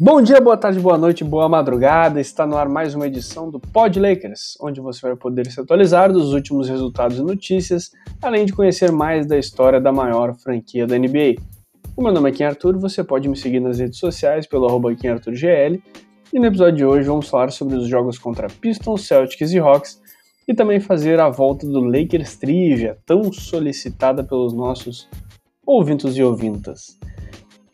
Bom dia, boa tarde, boa noite, boa madrugada. Está no ar mais uma edição do PodLakers, onde você vai poder se atualizar dos últimos resultados e notícias, além de conhecer mais da história da maior franquia da NBA. O meu nome é Kim Arthur, você pode me seguir nas redes sociais pelo @KimArthurGL. E no episódio de hoje vamos falar sobre os jogos contra Pistons, Celtics e Hawks e também fazer a volta do Lakers Trivia, tão solicitada pelos nossos ouvintos e ouvintas.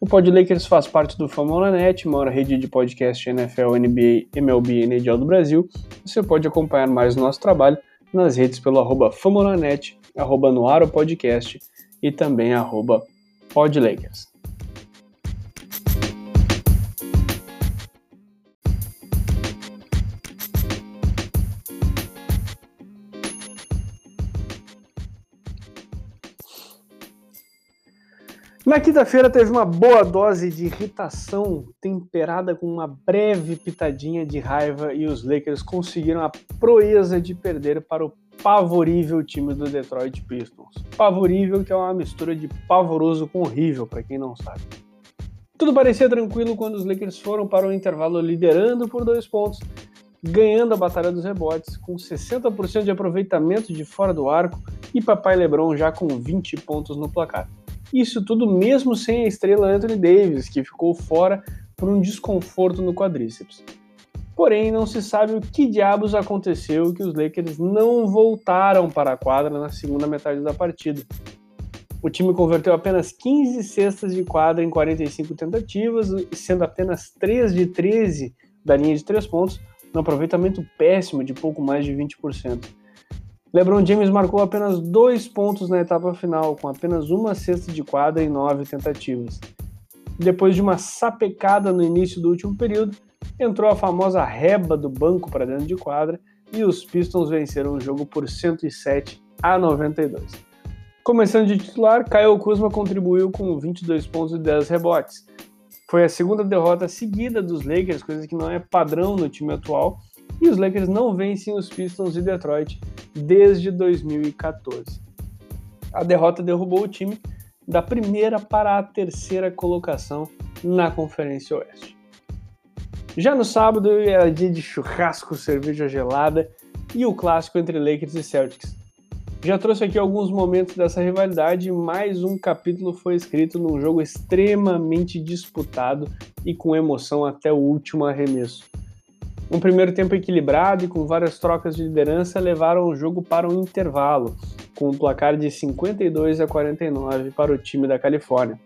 O PodLakers faz parte do FamulaNet, maior rede de podcast NFL, NBA, MLB e NHL do Brasil. Você pode acompanhar mais o nosso trabalho nas redes pelo @FamulaNet, @NoaroPodcast e também @PodLakers. Na quinta-feira teve uma boa dose de irritação temperada com uma breve pitadinha de raiva e os Lakers conseguiram a proeza de perder para o pavorível time do Detroit Pistons. Pavorível que é uma mistura de pavoroso com horrível, para quem não sabe. Tudo parecia tranquilo quando os Lakers foram para o intervalo liderando por 2 pontos, ganhando a batalha dos rebotes, com 60% de aproveitamento de fora do arco e papai LeBron já com 20 pontos no placar. Isso tudo mesmo sem a estrela Anthony Davis, que ficou fora por um desconforto no quadríceps. Porém, não se sabe o que diabos aconteceu que os Lakers não voltaram para a quadra na segunda metade da partida. O time converteu apenas 15 cestas de quadra em 45 tentativas, sendo apenas 3 de 13 da linha de 3 pontos, num aproveitamento péssimo de pouco mais de 20%. LeBron James marcou apenas 2 pontos na etapa final, com apenas 1 cesta de quadra em 9 tentativas. Depois de uma sapecada no início do último período, entrou a famosa reba do banco para dentro de quadra e os Pistons venceram o jogo por 107-92. Começando de titular, Kyle Kuzma contribuiu com 22 pontos e 10 rebotes. Foi a segunda derrota seguida dos Lakers, coisa que não é padrão no time atual, e os Lakers não vencem os Pistons de Detroit desde 2014. A derrota derrubou o time da primeira para a 3ª colocação na Conferência Oeste. Já no sábado era dia de churrasco, cerveja gelada e o clássico entre Lakers e Celtics. Já trouxe aqui alguns momentos dessa rivalidade e mais um capítulo foi escrito num jogo extremamente disputado e com emoção até o último arremesso. Um primeiro tempo equilibrado e com várias trocas de liderança levaram o jogo para um intervalo, com um placar de 52-49 para o time da Califórnia.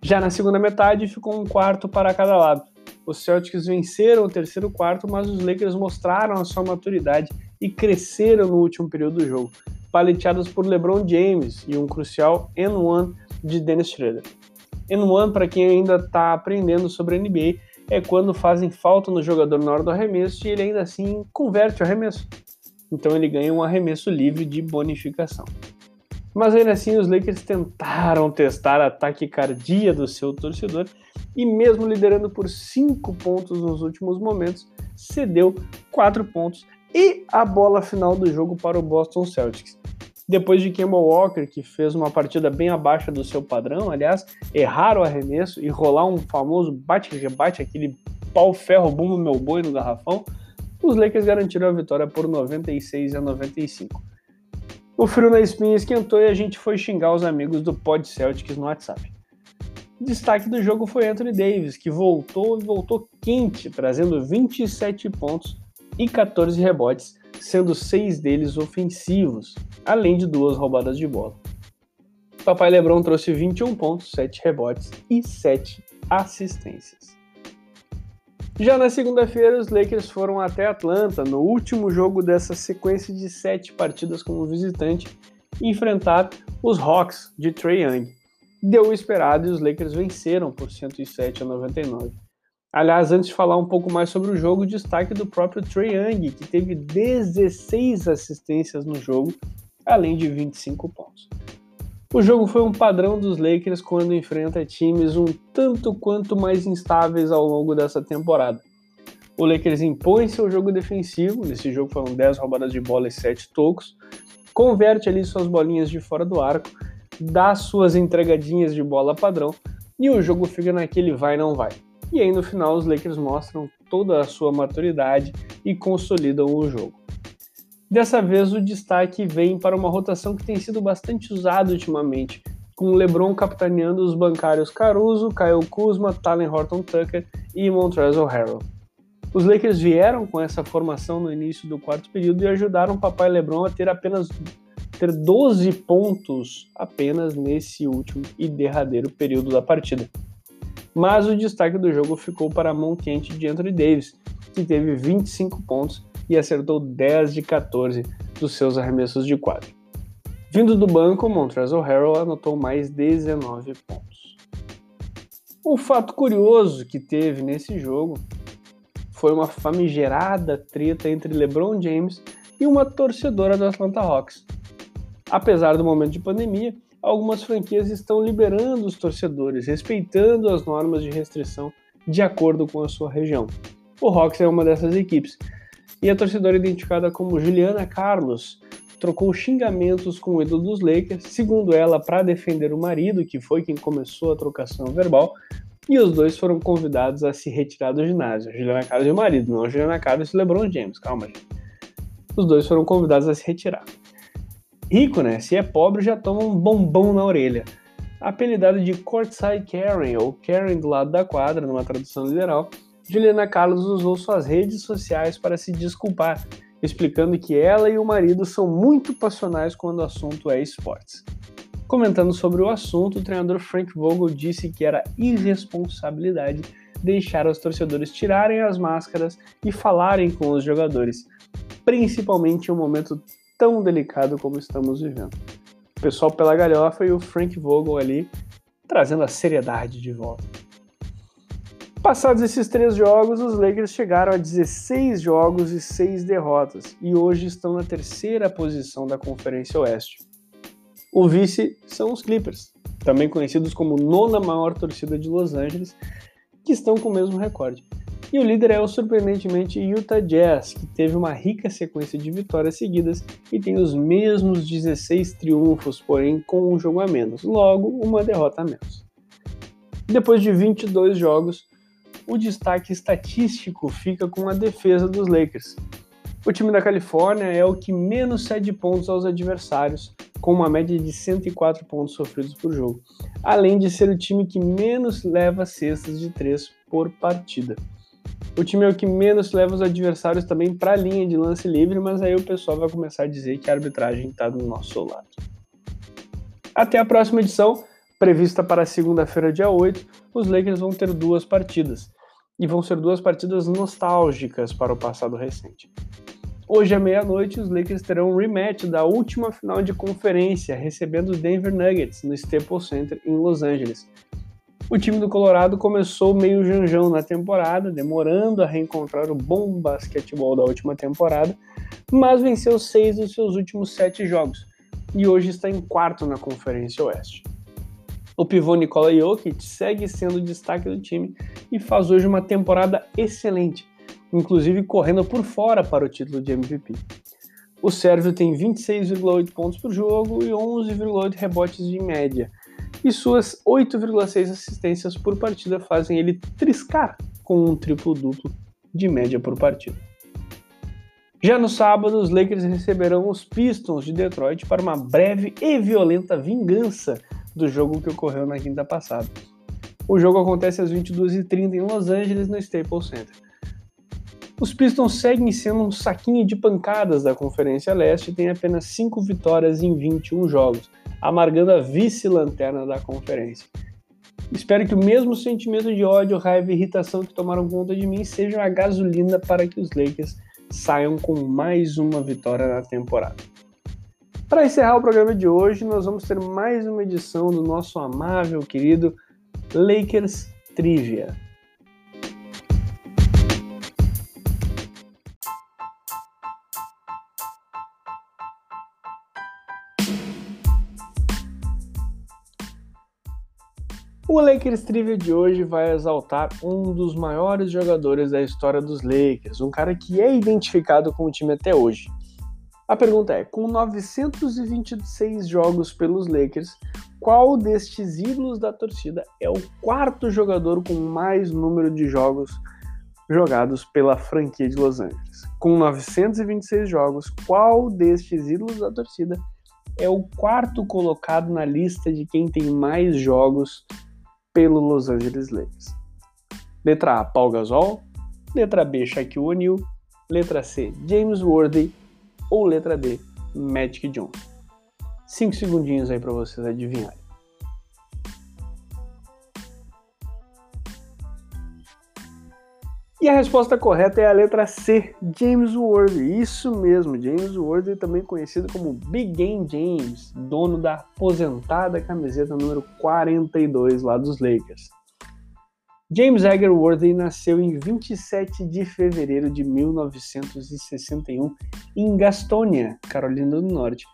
Já na segunda metade ficou 1 quarto para cada lado. Os Celtics venceram o 3º quarto, mas os Lakers mostraram a sua maturidade e cresceram no último período do jogo, paleteados por LeBron James e um crucial N1 de Dennis Schröder. N1, para quem ainda está aprendendo sobre a NBA, é quando fazem falta no jogador na hora do arremesso e ele ainda assim converte o arremesso. Então ele ganha um arremesso livre de bonificação. Mas ainda assim os Lakers tentaram testar a taquicardia do seu torcedor e mesmo liderando por 5 pontos nos últimos momentos, cedeu 4 pontos e a bola final do jogo para o Boston Celtics. Depois de Kemba Walker, que fez uma partida bem abaixo do seu padrão, aliás, errar o arremesso e rolar um famoso bate-rebate, aquele pau-ferro-bumbo-meu-boi no garrafão, os Lakers garantiram a vitória por 96-95. O frio na espinha esquentou e a gente foi xingar os amigos do Pod Celtics no WhatsApp. O destaque do jogo foi Anthony Davis, que voltou quente, trazendo 27 pontos e 14 rebotes, sendo 6 deles ofensivos, além de 2 roubadas de bola. Papai LeBron trouxe 21 pontos, 7 rebotes e 7 assistências. Já na segunda-feira, os Lakers foram até Atlanta, no último jogo dessa sequência de 7 partidas como visitante, enfrentar os Hawks de Trae Young. Deu o esperado e os Lakers venceram por 107-99. Aliás, antes de falar um pouco mais sobre o jogo, destaque do próprio Trae Young, que teve 16 assistências no jogo, além de 25 pontos. O jogo foi um padrão dos Lakers quando enfrenta times um tanto quanto mais instáveis ao longo dessa temporada. O Lakers impõe seu jogo defensivo, nesse jogo foram 10 roubadas de bola e 7 tocos, converte ali suas bolinhas de fora do arco, dá suas entregadinhas de bola padrão e o jogo fica naquele vai não vai. E aí no final os Lakers mostram toda a sua maturidade e consolidam o jogo. Dessa vez o destaque vem para uma rotação que tem sido bastante usada ultimamente, com o LeBron capitaneando os bancários Caruso, Kyle Kuzma, Talen Horton-Tucker e Montrezl Harrell. Os Lakers vieram com essa formação no início do quarto período e ajudaram o papai LeBron a ter 12 pontos apenas nesse último e derradeiro período da partida. Mas o destaque do jogo ficou para a mão quente de Anthony Davis, que teve 25 pontos e acertou 10 de 14 dos seus arremessos de quadra. Vindo do banco, Montrezl Harrell anotou mais 19 pontos. Um fato curioso que teve nesse jogo foi uma famigerada treta entre LeBron James e uma torcedora do Atlanta Hawks. Apesar do momento de pandemia, algumas franquias estão liberando os torcedores, respeitando as normas de restrição de acordo com a sua região. O Hawks é uma dessas equipes, e a torcedora identificada como Juliana Carlos trocou xingamentos com o ídolo dos Lakers, segundo ela, para defender o marido, que foi quem começou a trocação verbal, e os dois foram convidados a se retirar do ginásio. Juliana Carlos e o marido, não Juliana Carlos e LeBron James, calma gente. Os dois foram convidados a se retirar. Rico, né? Se é pobre, já toma um bombom na orelha. Apelidada de Courtside Karen, ou Karen do lado da quadra, numa tradução literal, Juliana Carlos usou suas redes sociais para se desculpar, explicando que ela e o marido são muito passionais quando o assunto é esportes. Comentando sobre o assunto, o treinador Frank Vogel disse que era irresponsabilidade deixar os torcedores tirarem as máscaras e falarem com os jogadores, principalmente em um momento tão delicado como estamos vivendo. O pessoal pela galhofa e o Frank Vogel ali trazendo a seriedade de volta. Passados esses 3 jogos, os Lakers chegaram a 16 jogos e 6 derrotas, e hoje estão na 3ª posição da Conferência Oeste. O vice são os Clippers, também conhecidos como 9ª maior torcida de Los Angeles, que estão com o mesmo recorde. E o líder é o surpreendentemente Utah Jazz, que teve uma rica sequência de vitórias seguidas e tem os mesmos 16 triunfos, porém com um jogo a menos, logo uma derrota a menos. Depois de 22 jogos, o destaque estatístico fica com a defesa dos Lakers. O time da Califórnia é o que menos cede pontos aos adversários, com uma média de 104 pontos sofridos por jogo, além de ser o time que menos leva cestas de 3 por partida. O time é o que menos leva os adversários também para a linha de lance livre, mas aí o pessoal vai começar a dizer que a arbitragem está do nosso lado. Até a próxima edição, prevista para segunda-feira, dia 8, os Lakers vão ter 2 partidas. E vão ser 2 partidas nostálgicas para o passado recente. Hoje à meia-noite, os Lakers terão um rematch da última final de conferência, recebendo o Denver Nuggets no Staples Center em Los Angeles. O time do Colorado começou meio janjão na temporada, demorando a reencontrar o bom basquetebol da última temporada, mas venceu 6 dos seus últimos 7 jogos, e hoje está em 4º na Conferência Oeste. O pivô Nikola Jokic segue sendo o destaque do time e faz hoje uma temporada excelente, inclusive correndo por fora para o título de MVP. O sérvio tem 26,8 pontos por jogo e 11,8 rebotes de média, e suas 8,6 assistências por partida fazem ele triscar com um triplo-duplo de média por partida. Já no sábado, os Lakers receberão os Pistons de Detroit para uma breve e violenta vingança do jogo que ocorreu na quinta passada. O jogo acontece às 22h30 em Los Angeles, no Staples Center. Os Pistons seguem sendo um saquinho de pancadas da Conferência Leste e têm apenas 5 vitórias em 21 jogos, amargando a vice-lanterna da conferência. Espero que o mesmo sentimento de ódio, raiva e irritação que tomaram conta de mim seja a gasolina para que os Lakers saiam com mais uma vitória na temporada. Para encerrar o programa de hoje, nós vamos ter mais uma edição do nosso amável, querido Lakers Trivia. O Lakers Trivia de hoje vai exaltar um dos maiores jogadores da história dos Lakers, um cara que é identificado com o time até hoje. A A pergunta é, com 926 jogos pelos Lakers, qual destes ídolos da torcida é o quarto jogador com mais número de jogos jogados pela franquia de Los Angeles? Com 926 jogos, qual destes ídolos da torcida é o quarto colocado na lista de quem tem mais jogos pelo Los Angeles Lakers? Letra A, Paul Gasol. Letra B, Shaquille O'Neal. Letra C, James Worthy. Ou letra D, Magic Johnson. 5 segundinhos aí para vocês adivinharem. E a resposta correta é a letra C, James Worthy. Isso mesmo, James Worthy, também conhecido como Big Game James, dono da aposentada camiseta número 42 lá dos Lakers. James Edgar Worthy nasceu em 27 de fevereiro de 1961 em Gastonia, Carolina do Norte.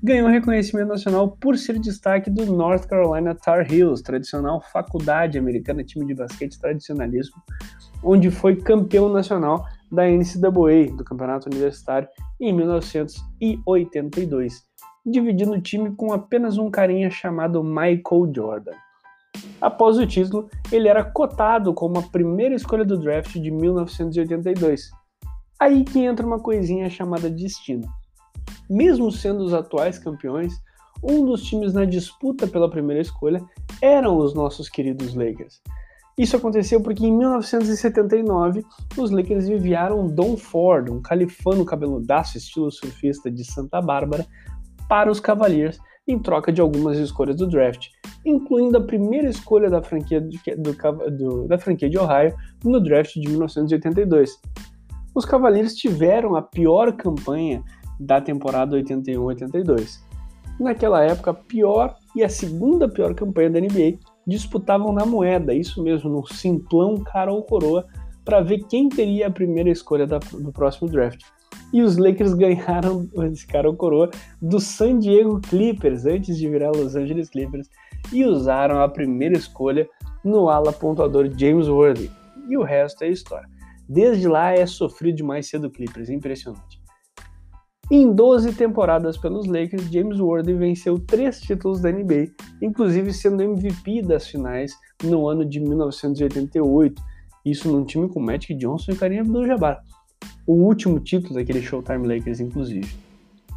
Ganhou reconhecimento nacional por ser destaque do North Carolina Tar Heels, tradicional faculdade americana, time de basquete tradicionalismo, onde foi campeão nacional da NCAA, do Campeonato Universitário, em 1982, dividindo o time com apenas um carinha chamado Michael Jordan. Após o título, ele era cotado como a primeira escolha do draft de 1982. Aí que entra uma coisinha chamada destino. Mesmo sendo os atuais campeões, um dos times na disputa pela primeira escolha eram os nossos queridos Lakers. Isso aconteceu porque em 1979, os Lakers enviaram Don Ford, um califano cabeludaço estilo surfista de Santa Bárbara, para os Cavaliers em troca de algumas escolhas do draft, incluindo a primeira escolha da franquia de Ohio no draft de 1982. Os Cavaliers tiveram a pior campanha da temporada 81-82. Naquela época, a pior e a segunda pior campanha da NBA disputavam na moeda, isso mesmo, no simplão cara ou coroa, para ver quem teria a primeira escolha do próximo draft. E os Lakers ganharam esse cara ou coroa do San Diego Clippers, antes de virar Los Angeles Clippers, e usaram a primeira escolha no ala pontuador James Worthy. E o resto é história. Desde lá é sofrido demais cedo Clippers, impressionante. Em 12 temporadas pelos Lakers, James Worthy venceu 3 títulos da NBA, inclusive sendo MVP das finais no ano de 1988, isso num time com Magic Johnson e Kareem Abdul-Jabbar. O último título daquele Showtime Lakers, inclusive.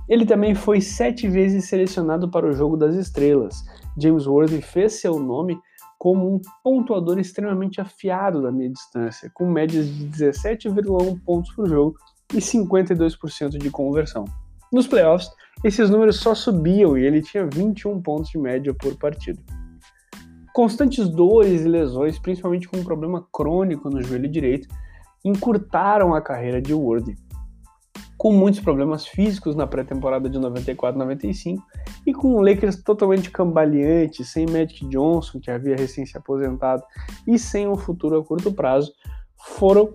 Ele também foi 7 vezes selecionado para o Jogo das Estrelas. James Worthy fez seu nome como um pontuador extremamente afiado da meia distância, com médias de 17,1 pontos por jogo e 52% de conversão. Nos playoffs, esses números só subiam e ele tinha 21 pontos de média por partida. Constantes dores e lesões, principalmente com um problema crônico no joelho direito, encurtaram a carreira de Worthy, com muitos problemas físicos na pré-temporada de 94-95 e com o Lakers totalmente cambaleante, sem Magic Johnson, que havia recém se aposentado, e sem um futuro a curto prazo, foram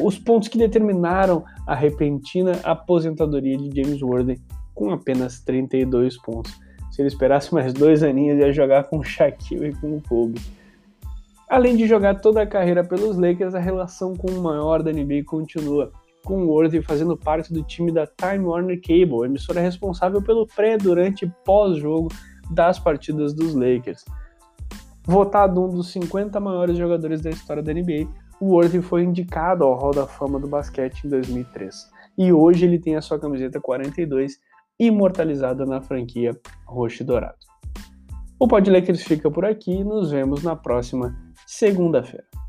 os pontos que determinaram a repentina aposentadoria de James Worthy, com apenas 32 pontos. Se ele esperasse mais 2 aninhos, ia jogar com o Shaquille e com o Kobe. Além de jogar toda a carreira pelos Lakers, a relação com o maior da NBA continua, com Worthy fazendo parte do time da Time Warner Cable, emissora responsável pelo pré, durante e pós-jogo das partidas dos Lakers. Votado um dos 50 maiores jogadores da história da NBA, o Worthy foi indicado ao Hall da Fama do basquete em 2003. E hoje ele tem a sua camiseta 42 imortalizada na franquia roxo e dourado. O PodLakers fica por aqui e nos vemos na próxima segunda-feira.